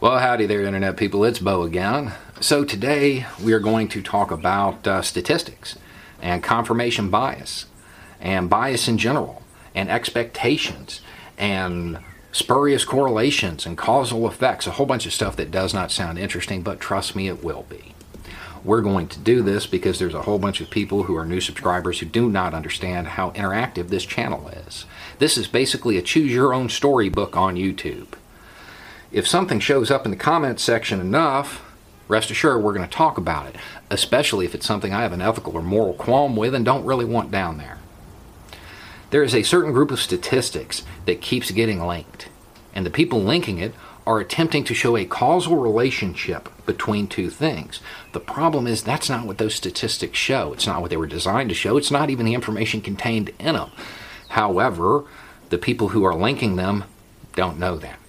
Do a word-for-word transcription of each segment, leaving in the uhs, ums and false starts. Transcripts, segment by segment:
Well, howdy there, Internet people. It's Bo again. So today we are going to talk about uh, statistics and confirmation bias and bias in general and expectations and spurious correlations and causal effects, a whole bunch of stuff that does not sound interesting, but trust me, it will be. We're going to do this because there's a whole bunch of people who are new subscribers who do not understand how interactive this channel is. This is basically a choose-your-own-story book on YouTube. If something shows up in the comments section enough, rest assured we're going to talk about it, especially if it's something I have an ethical or moral qualm with and don't really want down there. There is a certain group of statistics that keeps getting linked, and the people linking it are attempting to show a causal relationship between two things. The problem is that's not what those statistics show. It's not what they were designed to show. It's not even the information contained in them. However, the people who are linking them don't know that.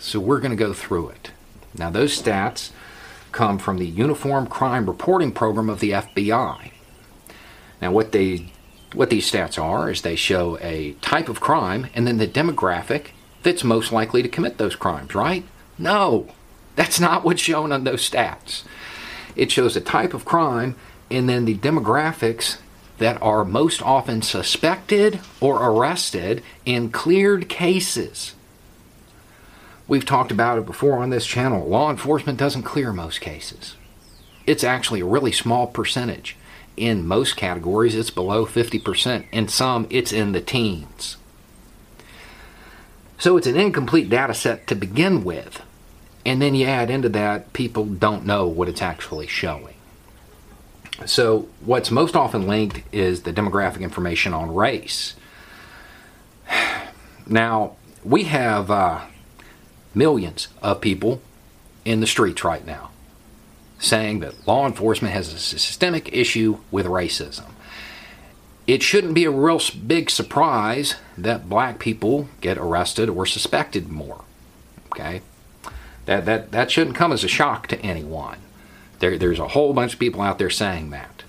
So we're going to go through it. Now, those stats come from the Uniform Crime Reporting Program of the F B I. Now, what they what these stats are is they show a type of crime and then the demographic that's most likely to commit those crimes, right? No, that's not what's shown on those stats. It shows a type of crime and then the demographics that are most often suspected or arrested in cleared cases. We've talked about it before on this channel. Law enforcement doesn't clear most cases. It's actually a really small percentage. In most categories, it's below fifty percent. In some, it's in the teens. So it's an incomplete data set to begin with. And then you add into that, people don't know what it's actually showing. So what's most often linked is the demographic information on race. Now, we have Uh, millions of people in the streets right now saying that law enforcement has a systemic issue with racism. It shouldn't be a real big surprise that black people get arrested or suspected more. Okay? That that, that shouldn't come as a shock to anyone. There, there's a whole bunch of people out there saying that.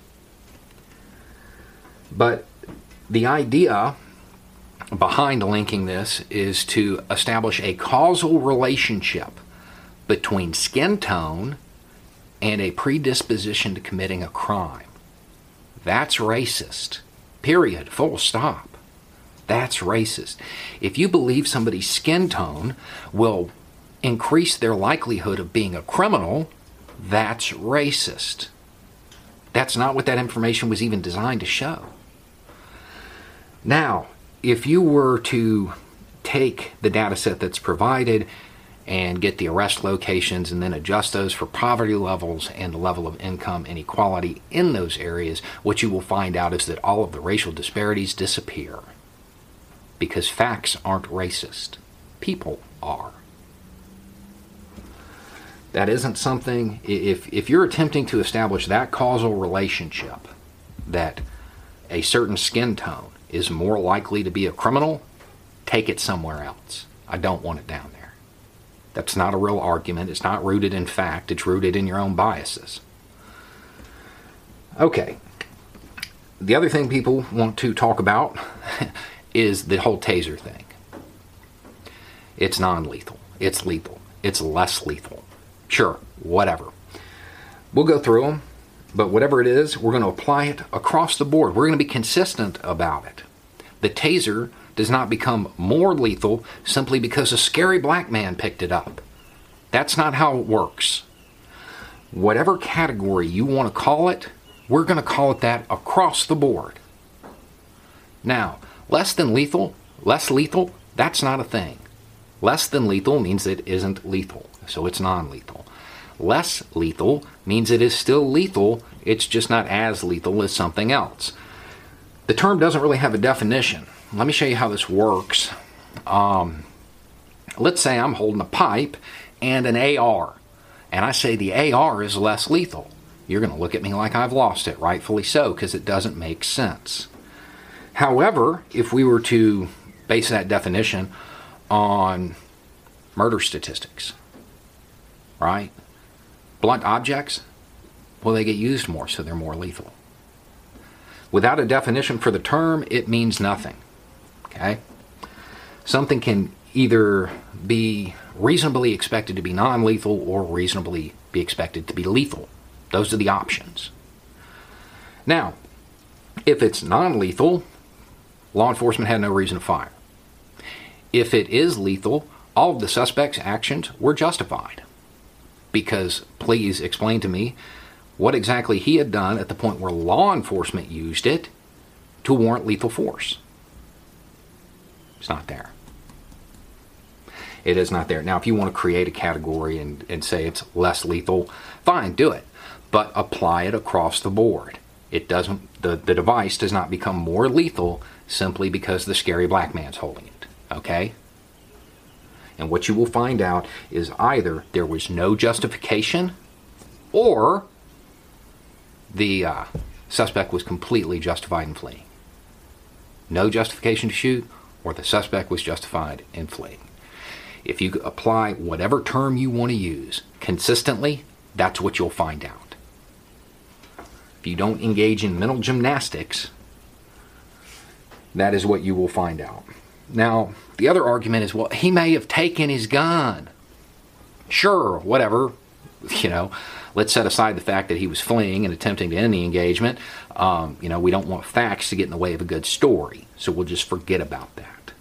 But the idea behind linking this is to establish a causal relationship between skin tone and a predisposition to committing a crime. That's racist. Period. Full stop. That's racist. If you believe somebody's skin tone will increase their likelihood of being a criminal, that's racist. That's not what that information was even designed to show. Now, if you were to take the data set that's provided and get the arrest locations and then adjust those for poverty levels and the level of income inequality in those areas, what you will find out is that all of the racial disparities disappear because facts aren't racist. People are. That isn't something, if, if you're attempting to establish that causal relationship, that a certain skin tone is more likely to be a criminal, take it somewhere else. I don't want it down there. That's not a real argument. It's not rooted in fact. It's rooted in your own biases. Okay. The other thing people want to talk about is the whole taser thing. It's non-lethal. It's lethal. It's less lethal. Sure, whatever. We'll go through them. But whatever it is, we're going to apply it across the board. We're going to be consistent about it. The taser does not become more lethal simply because a scary black man picked it up. That's not how it works. Whatever category you want to call it, we're going to call it that across the board. Now, less than lethal, less lethal, that's not a thing. Less than lethal means it isn't lethal, so it's non-lethal. Less lethal means it is still lethal, it's just not as lethal as something else. The term doesn't really have a definition. Let me show you how this works. Um, let's say I'm holding a pipe and an A R. And I say the A R is less lethal. You're going to look at me like I've lost it, rightfully so, because it doesn't make sense. However, if we were to base that definition on murder statistics, right? Blunt objects, well, they get used more, so they're more lethal. Without a definition for the term, it means nothing, okay? Something can either be reasonably expected to be non-lethal or reasonably be expected to be lethal. Those are the options. Now, if it's non-lethal, law enforcement had no reason to fire. If it is lethal, all of the suspect's actions were justified. Because, please explain to me what exactly he had done at the point where law enforcement used it to warrant lethal force. It's not there. It is not there. Now, if you want to create a category and, and say it's less lethal, fine, do it. But apply it across the board. It doesn't, the, the device does not become more lethal simply because the scary black man's holding it. Okay? And what you will find out is either there was no justification or the uh, suspect was completely justified in fleeing. No justification to shoot, or the suspect was justified in fleeing. If you apply whatever term you want to use consistently, that's what you'll find out. If you don't engage in mental gymnastics, that is what you will find out. Now, the other argument is, well, he may have taken his gun. Sure, whatever. You know, let's set aside the fact that he was fleeing and attempting to end the engagement. Um, you know, we don't want facts to get in the way of a good story, so we'll just forget about that.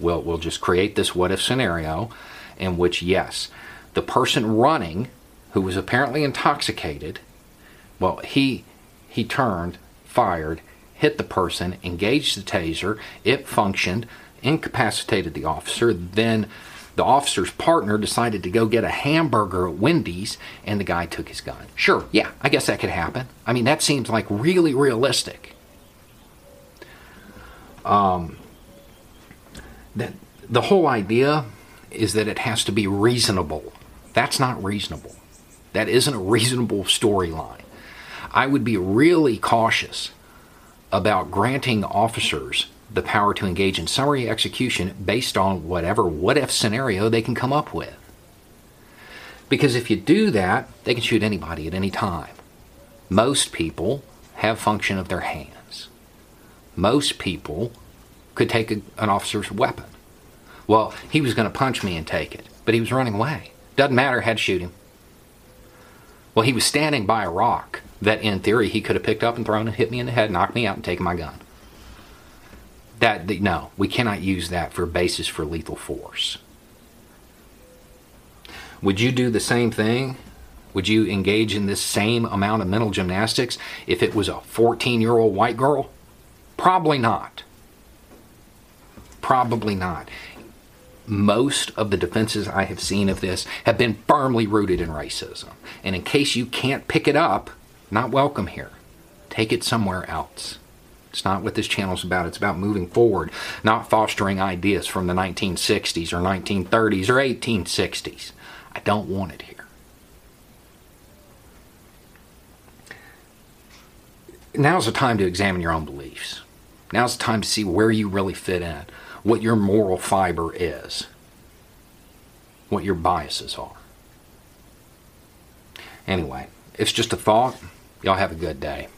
We'll, we'll just create this what-if scenario in which, yes, the person running, who was apparently intoxicated, well, he, he turned, fired, hit the person, engaged the taser, it functioned, incapacitated the officer, then the officer's partner decided to go get a hamburger at Wendy's, and the guy took his gun. Sure, yeah, I guess that could happen. I mean, that seems like really realistic. Um, the, the whole idea is that it has to be reasonable. That's not reasonable. That isn't a reasonable storyline. I would be really cautious about granting officers the power to engage in summary execution based on whatever what-if scenario they can come up with. Because if you do that, they can shoot anybody at any time. Most people have function of their hands. Most people could take a, an officer's weapon. Well, he was going to punch me and take it, but he was running away. Doesn't matter, had to shoot him. Well, he was standing by a rock that, in theory, he could have picked up and thrown and hit me in the head, knocked me out, and taken my gun. That, no, we cannot use that for a basis for lethal force. Would you do the same thing? Would you engage in this same amount of mental gymnastics if it was a fourteen-year-old white girl? Probably not. Probably not. Most of the defenses I have seen of this have been firmly rooted in racism. And in case you can't pick it up, not welcome here. Take it somewhere else. It's not what this channel's about. It's about moving forward, not fostering ideas from the nineteen sixties or nineteen thirties or eighteen sixties. I don't want it here. Now's the time to examine your own beliefs. Now's the time to see where you really fit in, what your moral fiber is, what your biases are. Anyway, it's just a thought. Y'all have a good day.